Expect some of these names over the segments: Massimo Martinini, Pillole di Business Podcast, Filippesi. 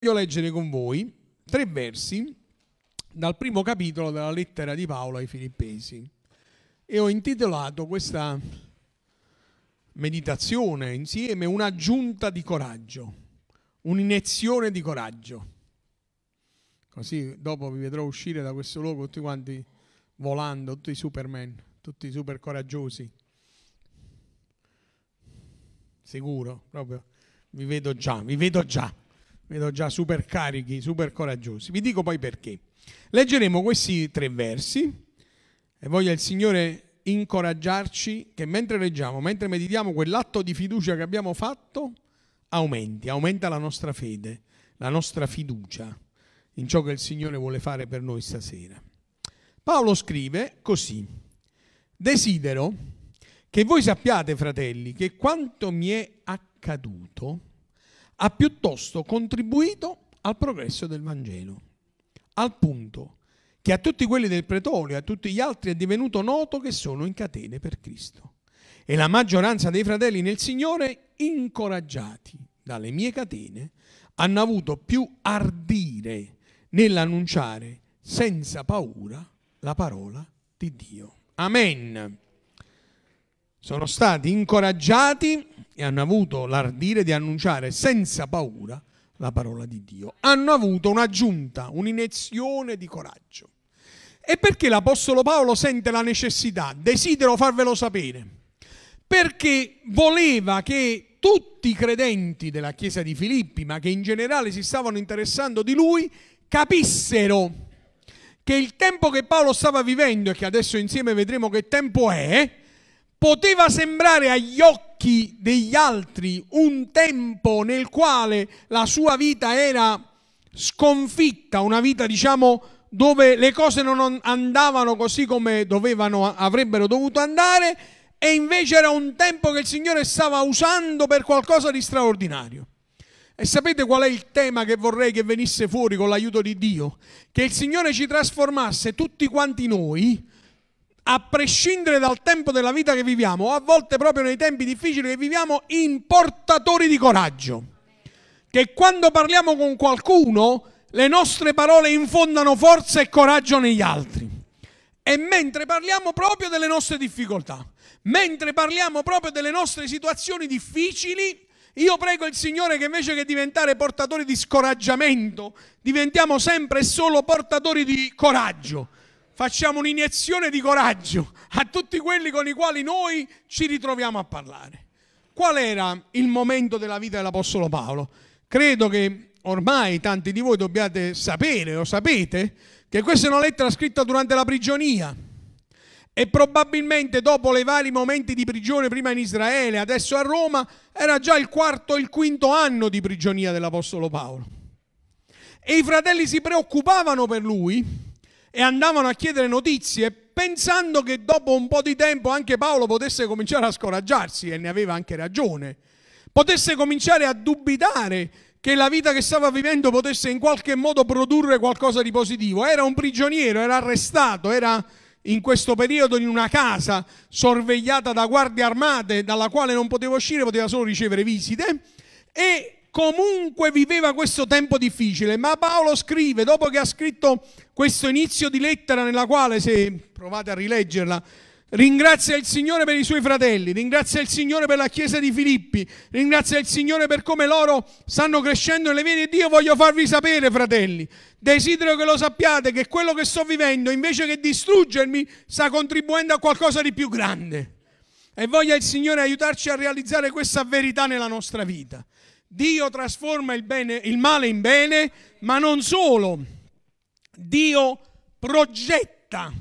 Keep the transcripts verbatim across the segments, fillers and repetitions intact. Voglio leggere con voi tre versi dal primo capitolo della lettera di Paolo ai Filippesi e ho intitolato questa meditazione insieme un'aggiunta di coraggio, un'iniezione di coraggio. Così dopo vi vedrò uscire da questo luogo tutti quanti volando, tutti i Superman, tutti i super coraggiosi. Sicuro, proprio vi vedo già, vi vedo già. Vedo già super carichi, super coraggiosi. Vi dico poi perché. Leggeremo questi tre versi e voglia il Signore incoraggiarci che mentre leggiamo, mentre meditiamo, quell'atto di fiducia che abbiamo fatto aumenti, aumenta la nostra fede, la nostra fiducia in ciò che il Signore vuole fare per noi stasera. Paolo scrive così: desidero che voi sappiate, fratelli, che quanto mi è accaduto ha piuttosto contribuito al progresso del Vangelo, al punto che a tutti quelli del pretorio e a tutti gli altri è divenuto noto che sono in catene per Cristo. E la maggioranza dei fratelli nel Signore, incoraggiati dalle mie catene, hanno avuto più ardire nell'annunciare senza paura la parola di Dio. Amen. Sono stati incoraggiati e hanno avuto l'ardire di annunciare senza paura la parola di Dio. Hanno avuto un'aggiunta, un'iniezione di coraggio. E perché l'Apostolo Paolo sente la necessità? Desidero farvelo sapere. Perché voleva che tutti i credenti della Chiesa di Filippi, ma che in generale si stavano interessando di lui, capissero che il tempo che Paolo stava vivendo, e che adesso insieme vedremo che tempo è, poteva sembrare agli occhi degli altri un tempo nel quale la sua vita era sconfitta, una vita, diciamo, dove le cose non andavano così come dovevano, avrebbero dovuto andare, e invece era un tempo che il Signore stava usando per qualcosa di straordinario. E sapete qual è il tema che vorrei che venisse fuori con l'aiuto di Dio? Che il Signore ci trasformasse tutti quanti noi, a prescindere dal tempo della vita che viviamo, a volte proprio nei tempi difficili che viviamo, in portatori di coraggio. Che quando parliamo con qualcuno, le nostre parole infondano forza e coraggio negli altri. E mentre parliamo proprio delle nostre difficoltà, mentre parliamo proprio delle nostre situazioni difficili, io prego il Signore che invece che diventare portatori di scoraggiamento, diventiamo sempre e solo portatori di coraggio. Facciamo un'iniezione di coraggio a tutti quelli con i quali noi ci ritroviamo a parlare. Qual era il momento della vita dell'Apostolo Paolo? Credo che ormai tanti di voi dobbiate sapere o sapete che questa è una lettera scritta durante la prigionia e probabilmente dopo i vari momenti di prigione, prima in Israele, adesso a Roma, era già il quarto o il quinto anno di prigionia dell'Apostolo Paolo. E i fratelli si preoccupavano per lui e andavano a chiedere notizie pensando che dopo un po' di tempo anche Paolo potesse cominciare a scoraggiarsi, e ne aveva anche ragione, potesse cominciare a dubitare che la vita che stava vivendo potesse in qualche modo produrre qualcosa di positivo. Era un prigioniero, era arrestato, era in questo periodo in una casa sorvegliata da guardie armate dalla quale non poteva uscire, poteva solo ricevere visite, e comunque viveva questo tempo difficile. Ma Paolo scrive, dopo che ha scritto questo inizio di lettera nella quale, se provate a rileggerla, ringrazia il Signore per i suoi fratelli, ringrazia il Signore per la Chiesa di Filippi, ringrazia il Signore per come loro stanno crescendo nelle vie di Dio. Voglio farvi sapere, fratelli, desidero che lo sappiate che quello che sto vivendo, invece che distruggermi, sta contribuendo a qualcosa di più grande. E voglia il Signore aiutarci a realizzare questa verità nella nostra vita. Dio trasforma il, bene, il male in bene, ma non solo. Dio progetta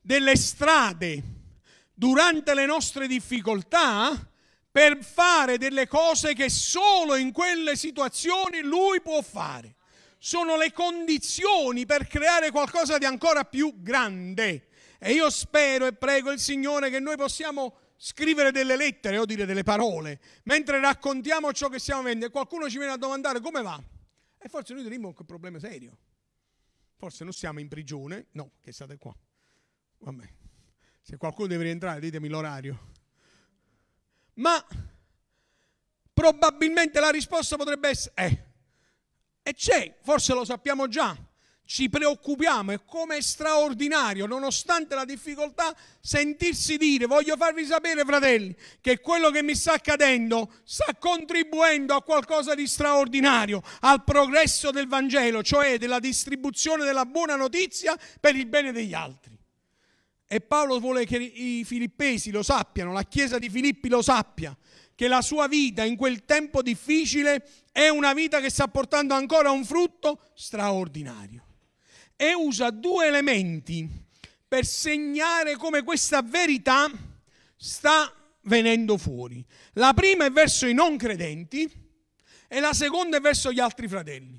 delle strade durante le nostre difficoltà per fare delle cose che solo in quelle situazioni Lui può fare. Sono le condizioni per creare qualcosa di ancora più grande. E io spero e prego il Signore che noi possiamo scrivere delle lettere o dire delle parole mentre raccontiamo ciò che stiamo vivendo, e qualcuno ci viene a domandare come va, e forse noi diremo che problema serio, forse non siamo in prigione, no, che state qua, vabbè, se qualcuno deve rientrare ditemi l'orario, ma probabilmente la risposta potrebbe essere eh, c'è, forse lo sappiamo già, ci preoccupiamo, è come straordinario, nonostante la difficoltà, sentirsi dire: voglio farvi sapere, fratelli, che quello che mi sta accadendo sta contribuendo a qualcosa di straordinario, al progresso del Vangelo, cioè della distribuzione della buona notizia per il bene degli altri. E Paolo vuole che i Filippesi lo sappiano, la Chiesa di Filippi lo sappia, che la sua vita in quel tempo difficile è una vita che sta portando ancora un frutto straordinario. E usa due elementi per segnare come questa verità sta venendo fuori. La prima è verso i non credenti e la seconda è verso gli altri fratelli.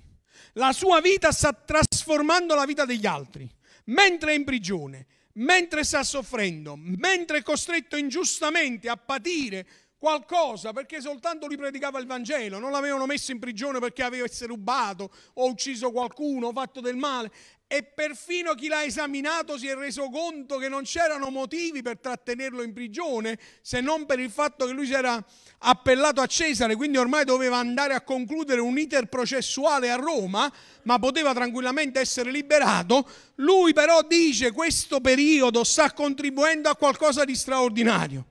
La sua vita sta trasformando la vita degli altri, mentre è in prigione, mentre sta soffrendo, mentre è costretto ingiustamente a patire qualcosa perché soltanto lui predicava il Vangelo, non l'avevano messo in prigione perché aveva rubato o ucciso qualcuno o fatto del male, e perfino chi l'ha esaminato si è reso conto che non c'erano motivi per trattenerlo in prigione, se non per il fatto che lui si era appellato a Cesare, quindi ormai doveva andare a concludere un iter processuale a Roma, ma poteva tranquillamente essere liberato. Lui però dice: questo periodo sta contribuendo a qualcosa di straordinario.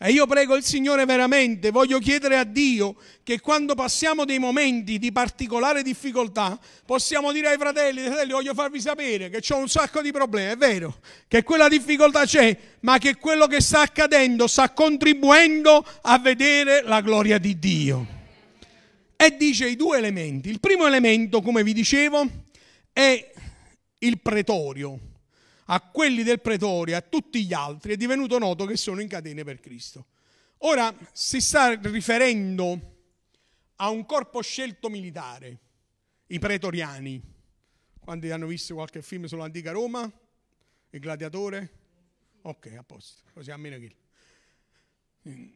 E io prego il Signore veramente, voglio chiedere a Dio che quando passiamo dei momenti di particolare difficoltà possiamo dire ai fratelli: fratelli, voglio farvi sapere che c'ho un sacco di problemi, è vero che quella difficoltà c'è, ma che quello che sta accadendo sta contribuendo a vedere la gloria di Dio. E dice i due elementi. Il primo elemento, come vi dicevo, è il pretorio. A quelli del pretorio, a tutti gli altri, è divenuto noto che sono in catene per Cristo. Ora si sta riferendo a un corpo scelto militare, i pretoriani. Quanti hanno visto qualche film sull'antica Roma? Il gladiatore? Ok, a posto, così almeno che...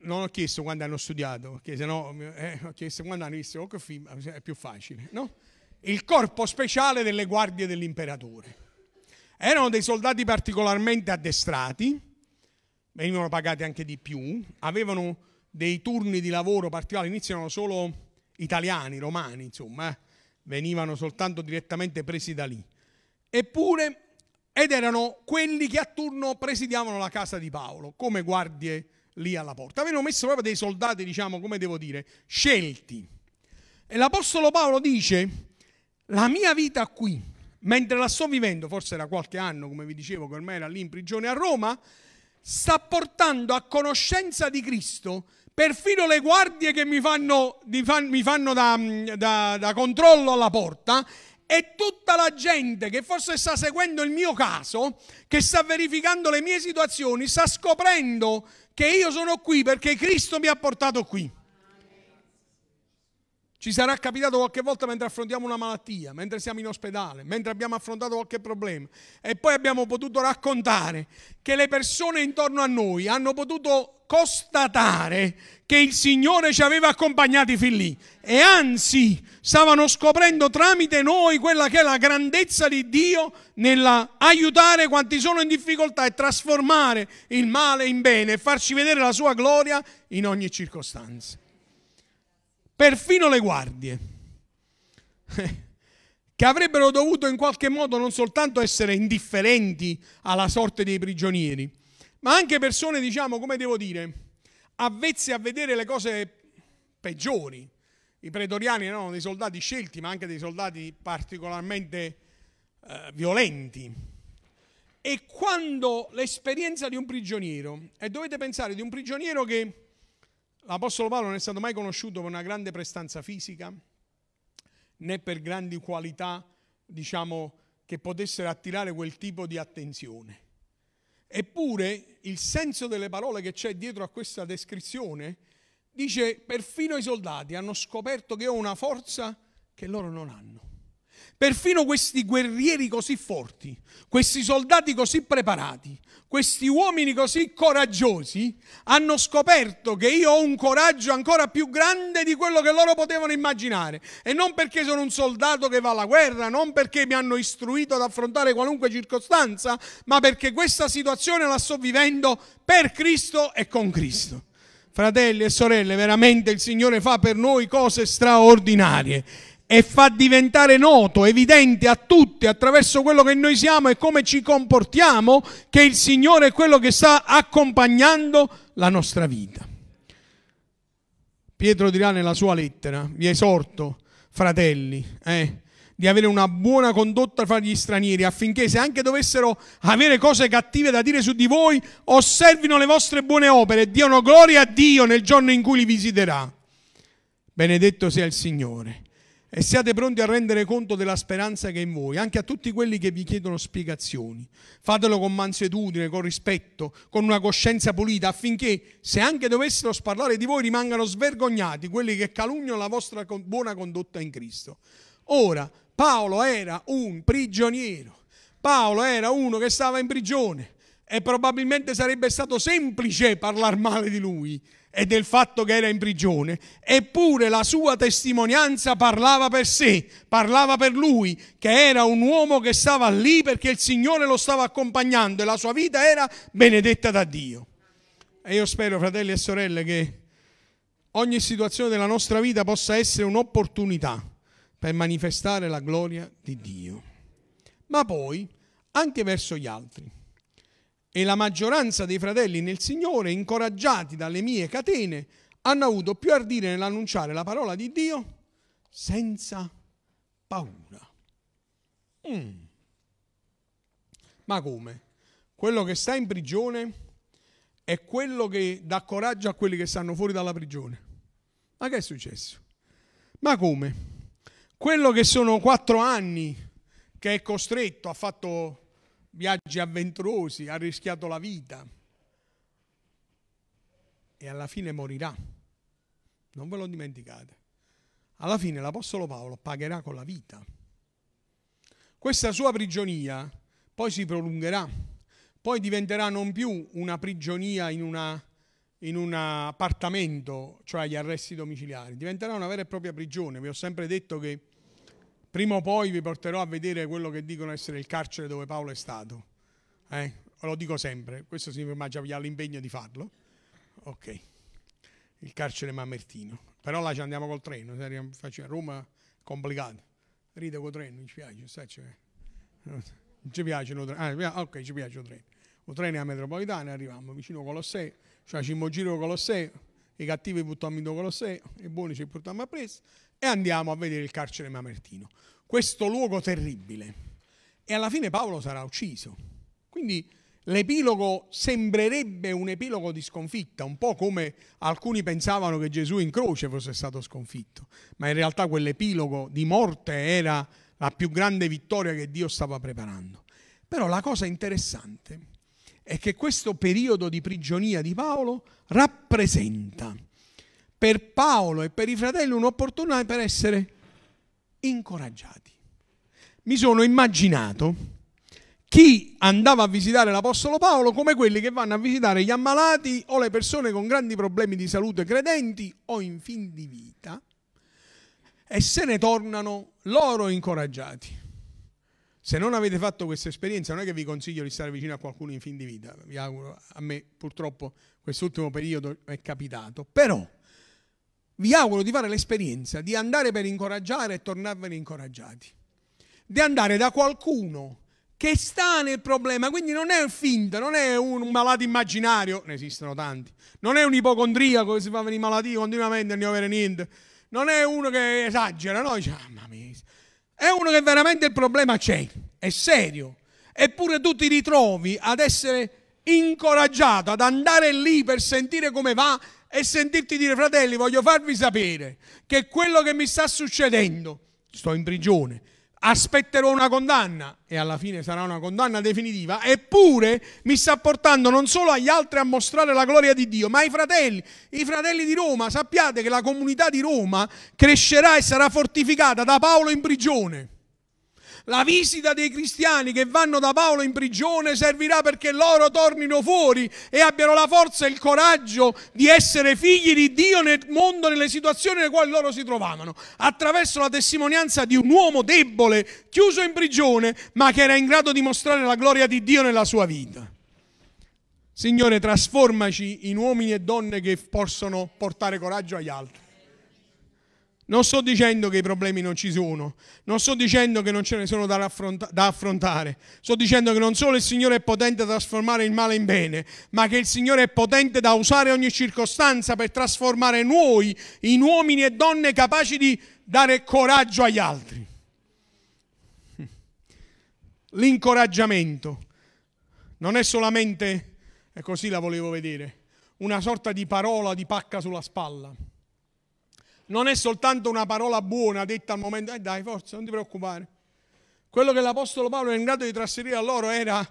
Non ho chiesto quando hanno studiato, perché sennò eh, ho chiesto quando hanno visto qualche film, è più facile, no? Il corpo speciale delle guardie dell'imperatore. Erano dei soldati particolarmente addestrati, venivano pagati anche di più, avevano dei turni di lavoro particolari, iniziano solo italiani, romani, insomma, eh, venivano soltanto direttamente presi da lì. Eppure, ed erano quelli che a turno presidiavano la casa di Paolo, come guardie lì alla porta. Avevano messo proprio dei soldati, diciamo, come devo dire, scelti. E l'Apostolo Paolo dice: la mia vita qui, mentre la sto vivendo, forse era qualche anno, come vi dicevo, che ormai era lì in prigione a Roma, sta portando a conoscenza di Cristo perfino le guardie che mi fanno, mi fanno da, da, da controllo alla porta, e tutta la gente che forse sta seguendo il mio caso, che sta verificando le mie situazioni, sta scoprendo che io sono qui perché Cristo mi ha portato qui. Ci sarà capitato qualche volta mentre affrontiamo una malattia, mentre siamo in ospedale, mentre abbiamo affrontato qualche problema, e poi abbiamo potuto raccontare che le persone intorno a noi hanno potuto constatare che il Signore ci aveva accompagnati fin lì, e anzi stavano scoprendo tramite noi quella che è la grandezza di Dio nell'aiutare quanti sono in difficoltà e trasformare il male in bene e farci vedere la sua gloria in ogni circostanza. Perfino le guardie, che avrebbero dovuto in qualche modo non soltanto essere indifferenti alla sorte dei prigionieri, ma anche persone, diciamo, come devo dire, avvezze a vedere le cose peggiori. I pretoriani erano dei soldati scelti, ma anche dei soldati particolarmente eh, violenti. E quando l'esperienza di un prigioniero, e dovete pensare di un prigioniero che... L'Apostolo Paolo non è stato mai conosciuto per una grande prestanza fisica, né per grandi qualità, diciamo, che potessero attirare quel tipo di attenzione. Eppure il senso delle parole che c'è dietro a questa descrizione dice: perfino i soldati hanno scoperto che ho una forza che loro non hanno. Perfino questi guerrieri così forti, questi soldati così preparati, questi uomini così coraggiosi hanno scoperto che io ho un coraggio ancora più grande di quello che loro potevano immaginare, e non perché sono un soldato che va alla guerra, non perché mi hanno istruito ad affrontare qualunque circostanza, ma perché questa situazione la sto vivendo per Cristo e con Cristo. Fratelli e sorelle, veramente il Signore fa per noi cose straordinarie. e fa diventare noto, evidente a tutti attraverso quello che noi siamo e come ci comportiamo, che il Signore è quello che sta accompagnando la nostra vita. Pietro dirà nella sua lettera: vi esorto, fratelli, eh, di avere una buona condotta fra gli stranieri, affinché se anche dovessero avere cose cattive da dire su di voi, osservino le vostre buone opere e diano gloria a Dio nel giorno in cui li visiterà. Benedetto sia il Signore. E siate pronti a rendere conto della speranza che è in voi, anche a tutti quelli che vi chiedono spiegazioni. Fatelo con mansuetudine, con rispetto, con una coscienza pulita, affinché se anche dovessero sparlare di voi rimangano svergognati quelli che calunniano la vostra buona condotta in Cristo. Ora, Paolo era un prigioniero, Paolo era uno che stava in prigione e probabilmente sarebbe stato semplice parlare male di lui e del fatto che era in prigione, eppure la sua testimonianza parlava per sé, parlava per lui, che era un uomo che stava lì perché il Signore lo stava accompagnando e la sua vita era benedetta da Dio. E io spero, fratelli e sorelle, che ogni situazione della nostra vita possa essere un'opportunità per manifestare la gloria di Dio, ma poi anche verso gli altri. E la maggioranza dei fratelli nel Signore, incoraggiati dalle mie catene, hanno avuto più ardire nell'annunciare la parola di Dio senza paura. Mm. Ma come? Quello che sta in prigione è quello che dà coraggio a quelli che stanno fuori dalla prigione. Ma che è successo? Ma come? Quello che sono quattro anni che è costretto, ha fatto viaggi avventurosi, ha rischiato la vita e alla fine morirà. Non ve lo dimenticate. Alla fine l'Apostolo Paolo pagherà con la vita. Questa sua prigionia poi si prolungherà, poi diventerà non più una prigionia in una... in un appartamento, cioè gli arresti domiciliari, diventerà una vera e propria prigione. Vi ho sempre detto che prima o poi vi porterò a vedere quello che dicono essere il carcere dove Paolo è stato. Eh? Lo dico sempre, questo significa che già l'impegno di farlo. Ok, il carcere Mamertino. Però là ci andiamo col treno, a Roma è complicato. Ride col treno, non ci piace, sai, non ci piace il treno. Ah, ok, ci piace il treno. Il treno è a metropolitana, arriviamo vicino Colosseo, cioè ci giro Colosseo, i cattivi buttiamo in Colosseo, i buoni ci portiamo a preso e andiamo a vedere il carcere Mamertino, questo luogo terribile. E alla fine Paolo sarà ucciso. Quindi l'epilogo sembrerebbe un epilogo di sconfitta, un po' come alcuni pensavano che Gesù in croce fosse stato sconfitto, ma in realtà quell'epilogo di morte era la più grande vittoria che Dio stava preparando. Però la cosa interessante è che questo periodo di prigionia di Paolo rappresenta per Paolo e per i fratelli un'opportunità per essere incoraggiati. Mi sono immaginato chi andava a visitare l'Apostolo Paolo come quelli che vanno a visitare gli ammalati o le persone con grandi problemi di salute, credenti o in fin di vita, e se ne tornano loro incoraggiati. Se non avete fatto questa esperienza, non è che vi consiglio di stare vicino a qualcuno in fin di vita, vi auguro, a me purtroppo quest'ultimo periodo è capitato, però vi auguro di fare l'esperienza di andare per incoraggiare e tornarvene incoraggiati, di andare da qualcuno che sta nel problema, quindi non è finta, non è un malato immaginario, ne esistono tanti, non è un ipocondriaco che si fa venire malatio continuamente e non ne avere niente, non è uno che esagera, no, dice, ah, mamma mia, è uno che veramente il problema c'è, è serio, eppure tu ti ritrovi ad essere incoraggiato, ad andare lì per sentire come va e sentirti dire: fratelli, voglio farvi sapere che quello che mi sta succedendo, sto in prigione, aspetterò una condanna e alla fine sarà una condanna definitiva, eppure mi sta portando non solo agli altri a mostrare la gloria di Dio, ma ai fratelli, i fratelli di Roma. Sappiate che la comunità di Roma crescerà e sarà fortificata da Paolo in prigione. La visita dei cristiani che vanno da Paolo in prigione servirà perché loro tornino fuori e abbiano la forza e il coraggio di essere figli di Dio nel mondo, nelle situazioni nelle quali loro si trovavano, attraverso la testimonianza di un uomo debole, chiuso in prigione, ma che era in grado di mostrare la gloria di Dio nella sua vita. Signore, trasformaci in uomini e donne che possono portare coraggio agli altri. Non sto dicendo che i problemi non ci sono, non sto dicendo che non ce ne sono da, raffronta- da affrontare, sto dicendo che non solo il Signore è potente a trasformare il male in bene, ma che il Signore è potente da usare ogni circostanza per trasformare noi in uomini e donne capaci di dare coraggio agli altri. L'incoraggiamento non è solamente, e così la volevo vedere, una sorta di parola di pacca sulla spalla. Non è soltanto una parola buona detta al momento, eh dai, forza, non ti preoccupare. Quello che l'Apostolo Paolo era in grado di trasferire a loro era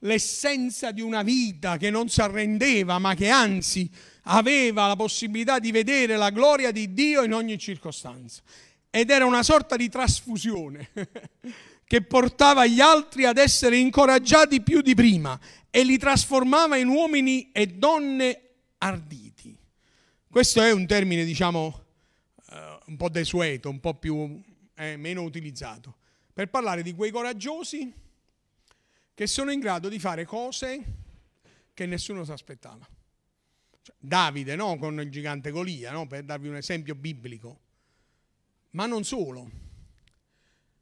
l'essenza di una vita che non si arrendeva, ma che anzi aveva la possibilità di vedere la gloria di Dio in ogni circostanza. Ed era una sorta di trasfusione che portava gli altri ad essere incoraggiati più di prima e li trasformava in uomini e donne arditi. Questo è un termine, diciamo, un po' desueto, un po' più eh, meno utilizzato, per parlare di quei coraggiosi che sono in grado di fare cose che nessuno si aspettava. Cioè, Davide, no? Con il gigante Golia, no? Per darvi un esempio biblico, ma non solo.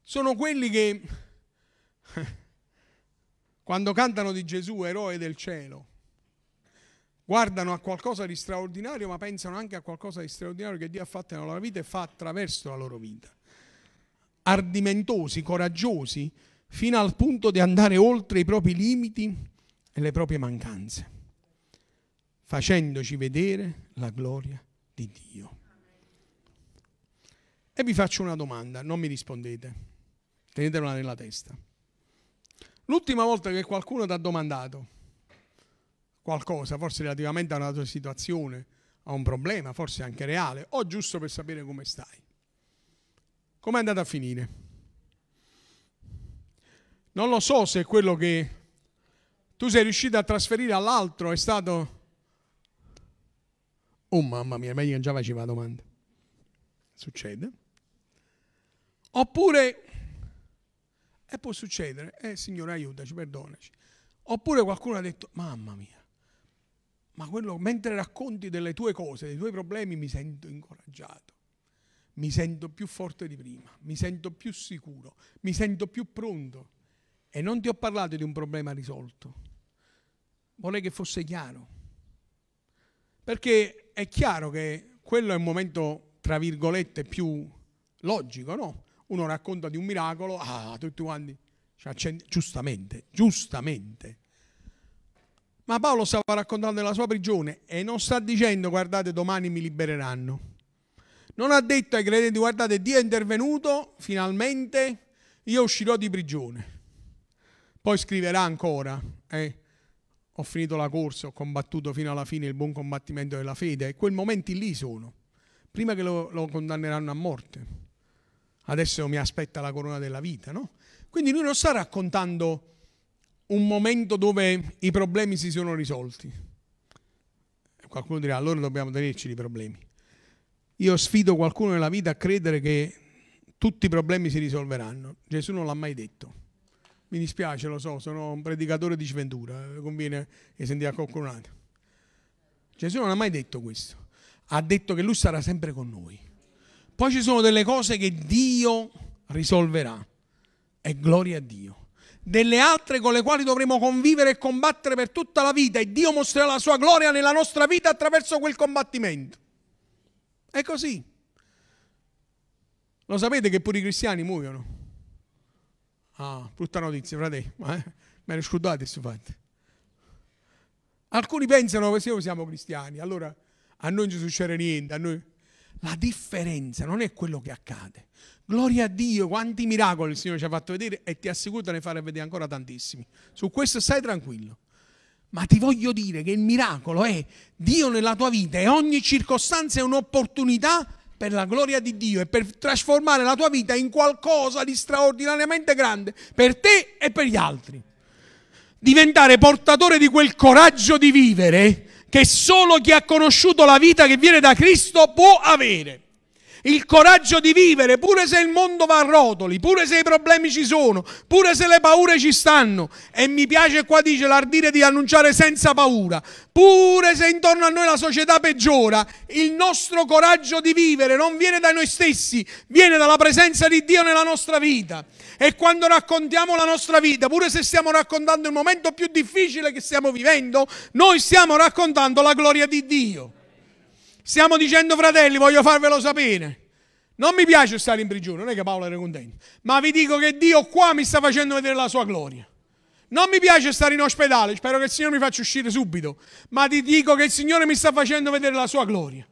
Sono quelli che quando cantano di Gesù, eroe del cielo, guardano a qualcosa di straordinario, ma pensano anche a qualcosa di straordinario che Dio ha fatto nella loro vita e fa attraverso la loro vita. Ardimentosi, coraggiosi, fino al punto di andare oltre i propri limiti e le proprie mancanze, facendoci vedere la gloria di Dio. E vi faccio una domanda, non mi rispondete, tenetela nella testa. L'ultima volta che qualcuno ti ha domandato qualcosa, forse relativamente a una tua situazione, a un problema, forse anche reale, o giusto per sapere come stai, come è andata a finire? Non lo so se quello che tu sei riuscito a trasferire all'altro è stato... Oh mamma mia, meglio che già faceva la domanda. Succede. Oppure, e può succedere, eh Signore aiutaci, perdonaci. Oppure qualcuno ha detto, mamma mia, ma quello, mentre racconti delle tue cose, dei tuoi problemi, mi sento incoraggiato, mi sento più forte di prima, mi sento più sicuro, mi sento più pronto. E non ti ho parlato di un problema risolto. Vorrei che fosse chiaro. Perché è chiaro che quello è un momento, tra virgolette, più logico, no? Uno racconta di un miracolo, ah, tutti quanti, cioè, giustamente, giustamente. Ma Paolo stava raccontando della sua prigione e non sta dicendo guardate domani mi libereranno. Non ha detto ai credenti guardate Dio è intervenuto, finalmente io uscirò di prigione. Poi scriverà ancora, eh, ho finito la corsa, ho combattuto fino alla fine il buon combattimento della fede, e quei momenti lì sono, prima che lo, lo condanneranno a morte. Adesso mi aspetta la corona della vita, no? Quindi lui non sta raccontando un momento dove i problemi si sono risolti. Qualcuno dirà, allora dobbiamo tenerci i problemi. Io sfido qualcuno nella vita a credere che tutti i problemi si risolveranno. Gesù non l'ha mai detto. Mi dispiace, lo so, sono un predicatore di sventura, conviene che senti accoccolato. Gesù non ha mai detto questo. Ha detto che lui sarà sempre con noi. Poi ci sono delle cose che Dio risolverà. E gloria a Dio. Delle altre con le quali dovremo convivere e combattere per tutta la vita, e Dio mostrerà la sua gloria nella nostra vita attraverso quel combattimento. È così. Lo sapete che pure i cristiani muoiono? Ah, brutta notizia, frate, ma eh, me ne scordate questo fatto. Alcuni pensano che se siamo cristiani, allora a noi non ci succede niente, a noi... La differenza non è quello che accade. Gloria a Dio, quanti miracoli il Signore ci ha fatto vedere, e ti assicuro ne farà vedere ancora tantissimi. Su questo stai tranquillo. Ma ti voglio dire che il miracolo è Dio nella tua vita, e ogni circostanza è un'opportunità per la gloria di Dio e per trasformare la tua vita in qualcosa di straordinariamente grande per te e per gli altri. Diventare portatore di quel coraggio di vivere che solo chi ha conosciuto la vita che viene da Cristo può avere. il coraggio di vivere, pure se il mondo va a rotoli, pure se i problemi ci sono, pure se le paure ci stanno. E mi piace qua dice l'ardire di annunciare senza paura, pure se intorno a noi la società peggiora, il nostro coraggio di vivere non viene da noi stessi, viene dalla presenza di Dio nella nostra vita. E quando raccontiamo la nostra vita, pure se stiamo raccontando il momento più difficile che stiamo vivendo, noi stiamo raccontando la gloria di Dio. Stiamo dicendo, fratelli, voglio farvelo sapere, non mi piace stare in prigione, non è che Paolo era contento, ma vi dico che Dio qua mi sta facendo vedere la sua gloria. Non mi piace stare in ospedale, spero che il Signore mi faccia uscire subito, ma ti dico che il Signore mi sta facendo vedere la sua gloria.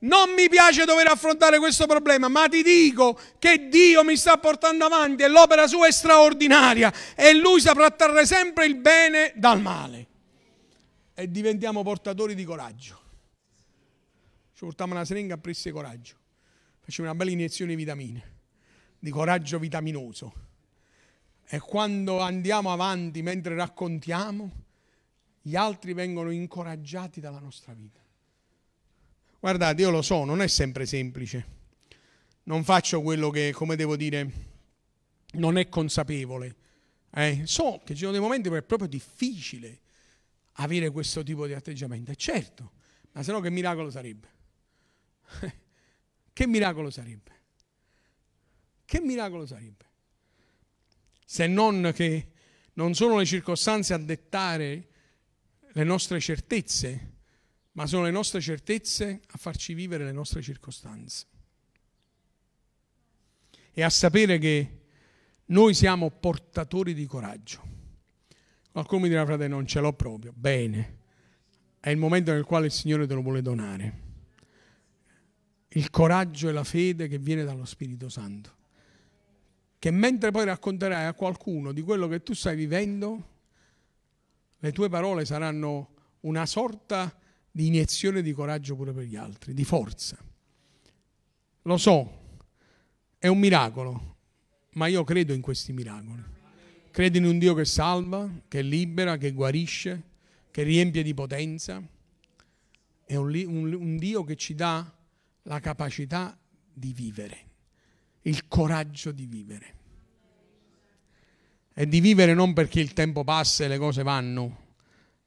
Non mi piace dover affrontare questo problema, ma ti dico che Dio mi sta portando avanti e l'opera sua è straordinaria e Lui saprà trarre sempre il bene dal male. E diventiamo portatori di coraggio. Ci portiamo una seringa a prese coraggio. Facciamo una bella iniezione di vitamine, di coraggio vitaminoso. E quando andiamo avanti mentre raccontiamo, gli altri vengono incoraggiati dalla nostra vita. Guardate, io lo so, non è sempre semplice. Non faccio quello che, come devo dire, non è consapevole. Eh, so che ci sono dei momenti dove è proprio difficile avere questo tipo di atteggiamento. E certo, ma se no che miracolo sarebbe? Che miracolo sarebbe? Che miracolo sarebbe? Se non che non sono le circostanze a dettare le nostre certezze, ma sono le nostre certezze a farci vivere le nostre circostanze. E a sapere che noi siamo portatori di coraggio. Qualcuno mi dirà, fratello, non ce l'ho proprio. Bene, è il momento nel quale il Signore te lo vuole donare. Il coraggio e la fede che viene dallo Spirito Santo. Che mentre poi racconterai a qualcuno di quello che tu stai vivendo, le tue parole saranno una sorta di iniezione di coraggio pure per gli altri, di forza. Lo so, è un miracolo, ma io credo in questi miracoli. Credo in un Dio che salva, che libera, che guarisce, che riempie di potenza. È un, un, un Dio che ci dà la capacità di vivere, il coraggio di vivere. E di vivere non perché il tempo passa e le cose vanno,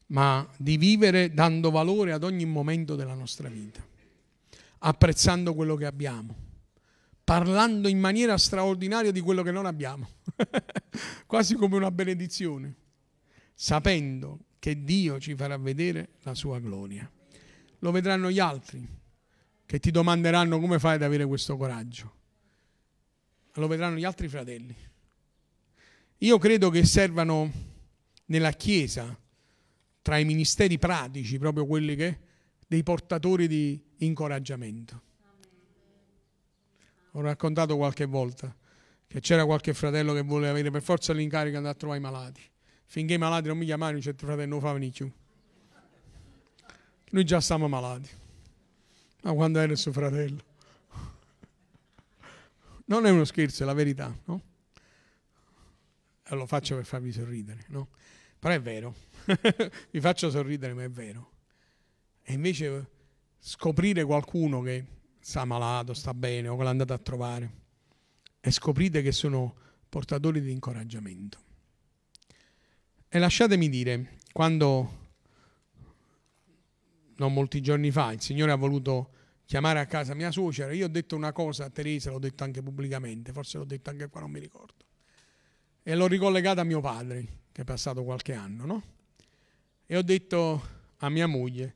ma di vivere dando valore ad ogni momento della nostra vita, apprezzando quello che abbiamo, parlando in maniera straordinaria di quello che non abbiamo, quasi come una benedizione, sapendo che Dio ci farà vedere la sua gloria. Lo vedranno gli altri che ti domanderanno come fai ad avere questo coraggio. Lo vedranno gli altri fratelli. Io credo che servano nella Chiesa, tra i ministeri pratici, proprio quelli che dei portatori di incoraggiamento. Ho raccontato qualche volta che c'era qualche fratello che voleva avere per forza l'incarico di andare a trovare i malati. Finché i malati non mi chiamavano, dice, fratello, non fa venire più. Noi già siamo malati. Ma quando era il suo fratello? Non è uno scherzo, è la verità, no? E lo faccio per farvi sorridere, no? Però è vero. Vi faccio sorridere, ma è vero. E invece scoprire qualcuno che sta malato, sta bene o che l'andate a trovare e scoprite che sono portatori di incoraggiamento. E lasciatemi dire, quando non molti giorni fa il Signore ha voluto chiamare a casa mia suocera, io ho detto una cosa a Teresa, l'ho detto anche pubblicamente, forse l'ho detto anche qua, non mi ricordo, e l'ho ricollegata a mio padre che è passato qualche anno, no? E ho detto a mia moglie,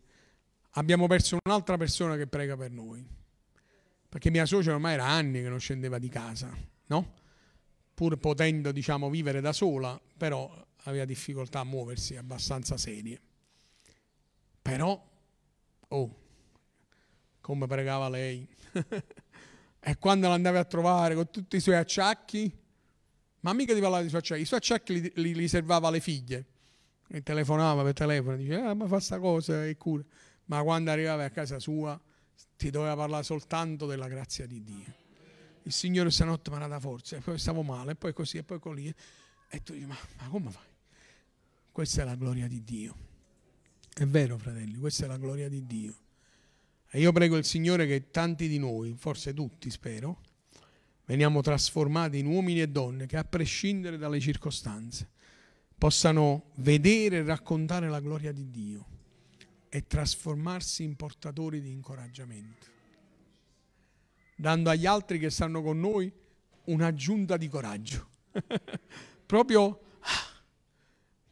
abbiamo perso un'altra persona che prega per noi, perché mia suocera ormai era anni che non scendeva di casa, no? Pur potendo, diciamo, vivere da sola, però aveva difficoltà a muoversi, abbastanza serie. Però, oh, come pregava lei. E quando l'andavi a trovare con tutti i suoi acciacchi, ma mica ti parlava di suoi acciacchi, i suoi acciacchi li, li, li servava alle figlie. E telefonava per telefono, diceva, ah, ma fa sta cosa e cura. Ma quando arrivavi a casa sua ti doveva parlare soltanto della grazia di Dio. Il Signore stanotte mi ha dato forza, e poi stavo male, e poi così, e poi così. E tu dici, ma, ma come fai? Questa è la gloria di Dio. È vero, fratelli, questa è la gloria di Dio. E io prego il Signore che tanti di noi, forse tutti spero, veniamo trasformati in uomini e donne che, a prescindere dalle circostanze, possano vedere e raccontare la gloria di Dio e trasformarsi in portatori di incoraggiamento, dando agli altri che stanno con noi un'aggiunta di coraggio proprio ah,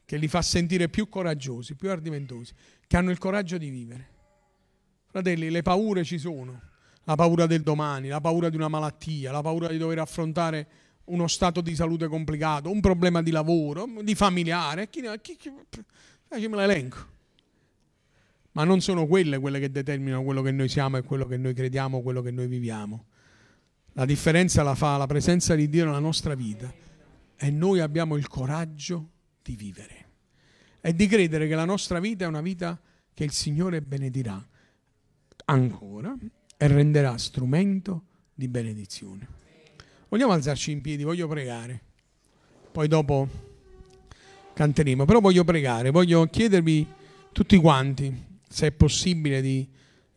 che li fa sentire più coraggiosi, più ardimentosi, che hanno il coraggio di vivere. Fratelli, le paure ci sono, la paura del domani, la paura di una malattia, la paura di dover affrontare uno stato di salute complicato, un problema di lavoro, di familiare, chi, chi, chi, chi me l'elenco. Ma non sono quelle quelle che determinano quello che noi siamo e quello che noi crediamo, quello che noi viviamo. La differenza la fa la presenza di Dio nella nostra vita, e noi abbiamo il coraggio di vivere e di credere che la nostra vita è una vita che il Signore benedirà ancora e renderà strumento di benedizione. Vogliamo alzarci in piedi, voglio pregare, poi dopo canteremo, però voglio pregare, voglio chiedervi tutti quanti, se è possibile, di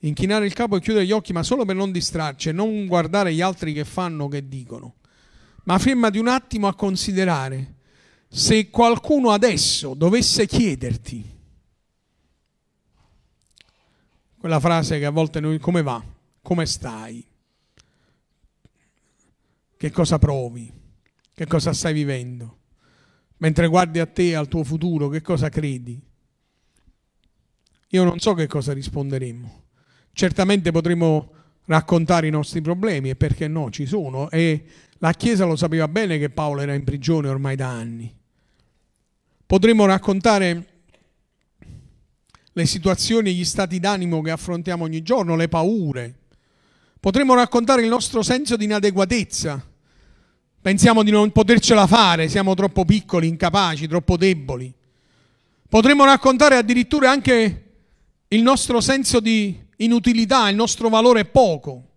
inchinare il capo e chiudere gli occhi, ma solo per non distrarci, non guardare gli altri che fanno, che dicono, ma fermati un attimo a considerare se qualcuno adesso dovesse chiederti quella frase che a volte noi, come va, come stai, che cosa provi, che cosa stai vivendo, mentre guardi a te, al tuo futuro, che cosa credi. Io non so che cosa risponderemo. Certamente potremo raccontare i nostri problemi, e perché no, ci sono, e la Chiesa lo sapeva bene che Paolo era in prigione ormai da anni. Potremo raccontare le situazioni e gli stati d'animo che affrontiamo ogni giorno, le paure. Potremo raccontare il nostro senso di inadeguatezza. Pensiamo di non potercela fare, siamo troppo piccoli, incapaci, troppo deboli. Potremmo raccontare addirittura anche il nostro senso di inutilità, il nostro valore è poco.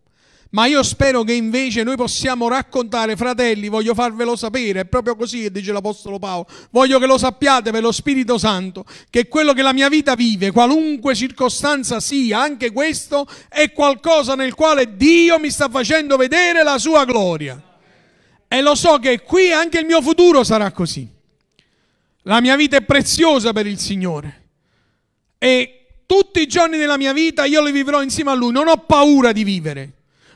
Ma io spero che invece noi possiamo raccontare, fratelli, voglio farvelo sapere, è proprio così che dice l'Apostolo Paolo, voglio che lo sappiate per lo Spirito Santo, che quello che la mia vita vive, qualunque circostanza sia, anche questo, è qualcosa nel quale Dio mi sta facendo vedere la sua gloria. E lo so che qui anche il mio futuro sarà così. La mia vita è preziosa per il Signore e tutti i giorni della mia vita io li vivrò insieme a Lui. Non ho paura di vivere,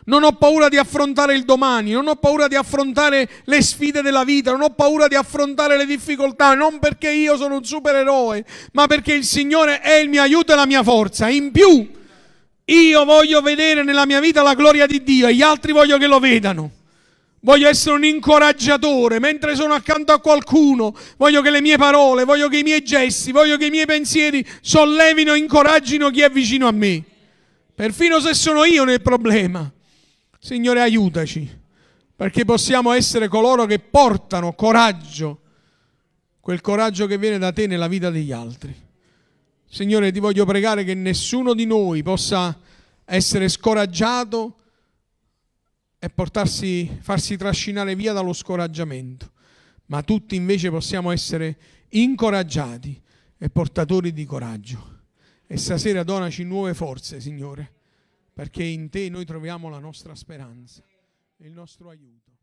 non ho paura di affrontare il domani, non ho paura di affrontare le sfide della vita, non ho paura di affrontare le difficoltà, non perché io sono un supereroe, ma perché il Signore è il mio aiuto e la mia forza. In più, io voglio vedere nella mia vita la gloria di Dio e gli altri voglio che lo vedano. Voglio essere un incoraggiatore, mentre sono accanto a qualcuno, voglio che le mie parole, voglio che i miei gesti, voglio che i miei pensieri sollevino e incoraggino chi è vicino a me. Perfino se sono io nel problema. Signore, aiutaci, perché possiamo essere coloro che portano coraggio, quel coraggio che viene da te nella vita degli altri. Signore, ti voglio pregare che nessuno di noi possa essere scoraggiato e portarsi, farsi trascinare via dallo scoraggiamento, ma tutti invece possiamo essere incoraggiati e portatori di coraggio. E stasera donaci nuove forze, Signore, perché in te noi troviamo la nostra speranza e il nostro aiuto.